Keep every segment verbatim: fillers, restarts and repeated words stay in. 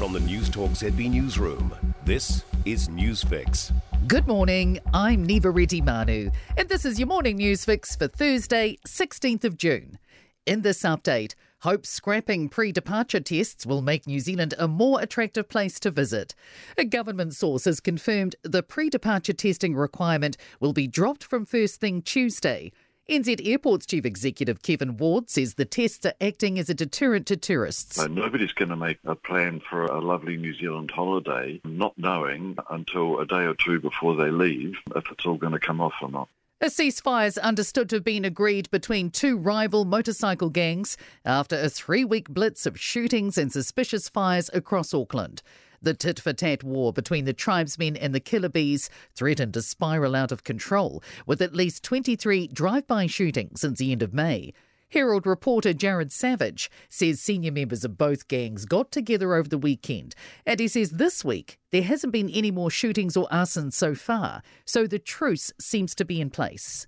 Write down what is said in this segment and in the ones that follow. From the Newstalk Z B newsroom, this is News Fix. Good morning, I'm Nivareti Manu, and this is your morning News Fix for Thursday, sixteenth of June. In this update, hope scrapping pre-departure tests will make New Zealand a more attractive place to visit. A government source has confirmed the pre-departure testing requirement will be dropped from first thing Tuesday. N Z Airport's Chief Executive Kevin Ward says the tests are acting as a deterrent to tourists. So nobody's going to make a plan for a lovely New Zealand holiday not knowing until a day or two before they leave if it's all going to come off or not. A ceasefire is understood to have been agreed between two rival motorcycle gangs after a three-week blitz of shootings and suspicious fires across Auckland. The tit-for-tat war between the tribesmen and the killer bees threatened to spiral out of control, with at least twenty-three drive-by shootings since the end of May. Herald reporter Jared Savage says senior members of both gangs got together over the weekend, and he says this week there hasn't been any more shootings or arson so far, so the truce seems to be in place.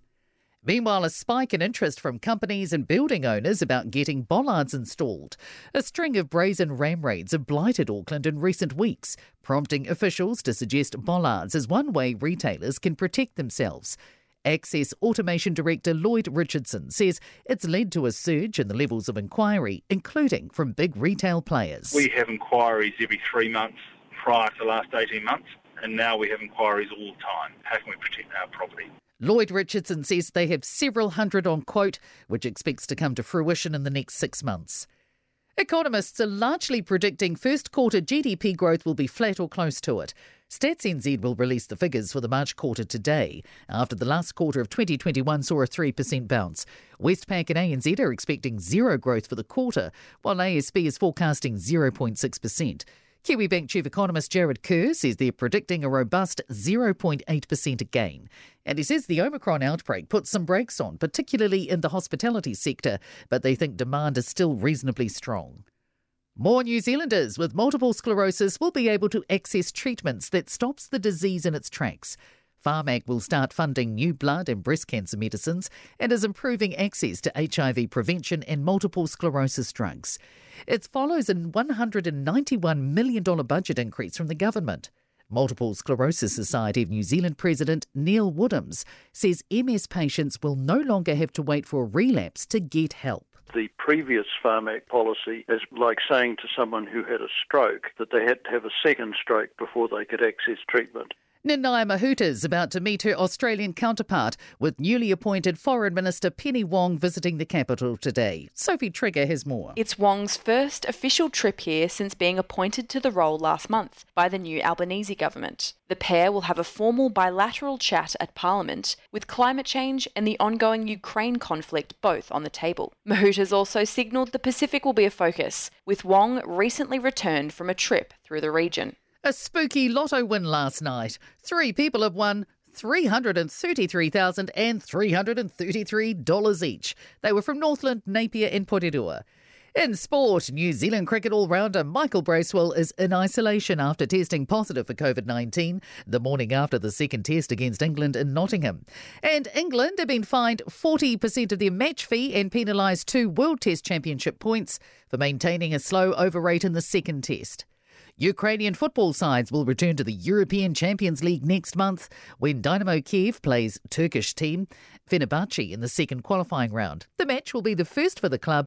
Meanwhile, a spike in interest from companies and building owners about getting bollards installed. A string of brazen ram raids have blighted Auckland in recent weeks, prompting officials to suggest bollards as one way retailers can protect themselves. Access Automation Director Lloyd Richardson says it's led to a surge in the levels of inquiry, including from big retail players. We have inquiries every three months prior to the last eighteen months, and now we have inquiries all the time. How can we protect our property? Lloyd Richardson says they have several hundred on quote, which expects to come to fruition in the next six months. Economists are largely predicting first quarter G D P growth will be flat or close to it. StatsNZ will release the figures for the March quarter today, after the last quarter of twenty twenty-one saw a three percent bounce. Westpac and A N Z are expecting zero growth for the quarter, while A S B is forecasting zero point six percent. Kiwi Bank Chief Economist Jared Kerr says they're predicting a robust zero point eight percent again. And he says the Omicron outbreak put some brakes on, particularly in the hospitality sector, but they think demand is still reasonably strong. More New Zealanders with multiple sclerosis will be able to access treatments that stops the disease in its tracks. Pharmac will start funding new blood and breast cancer medicines and is improving access to H I V prevention and multiple sclerosis drugs. It follows a one hundred ninety-one million dollars budget increase from the government. Multiple Sclerosis Society of New Zealand President Neil Woodhams says M S patients will no longer have to wait for a relapse to get help. The previous Pharmac policy is like saying to someone who had a stroke that they had to have a second stroke before they could access treatment. Nanaia Mahuta is about to meet her Australian counterpart, with newly appointed Foreign Minister Penny Wong visiting the capital today. Sophie Trigger has more. It's Wong's first official trip here since being appointed to the role last month by the new Albanese government. The pair will have a formal bilateral chat at Parliament, with climate change and the ongoing Ukraine conflict both on the table. Mahuta's also signalled the Pacific will be a focus, with Wong recently returned from a trip through the region. A spooky lotto win last night. Three people have won three hundred thirty-three thousand three hundred thirty-three dollars each. They were from Northland, Napier and Porirua. In sport, New Zealand cricket all-rounder Michael Bracewell is in isolation after testing positive for COVID nineteen the morning after the second test against England in Nottingham. And England have been fined forty percent of their match fee and penalised two World Test Championship points for maintaining a slow over rate in the second test. Ukrainian football sides will return to the European Champions League next month when Dynamo Kiev plays Turkish team Fenerbahce in the second qualifying round. The match will be the first for the club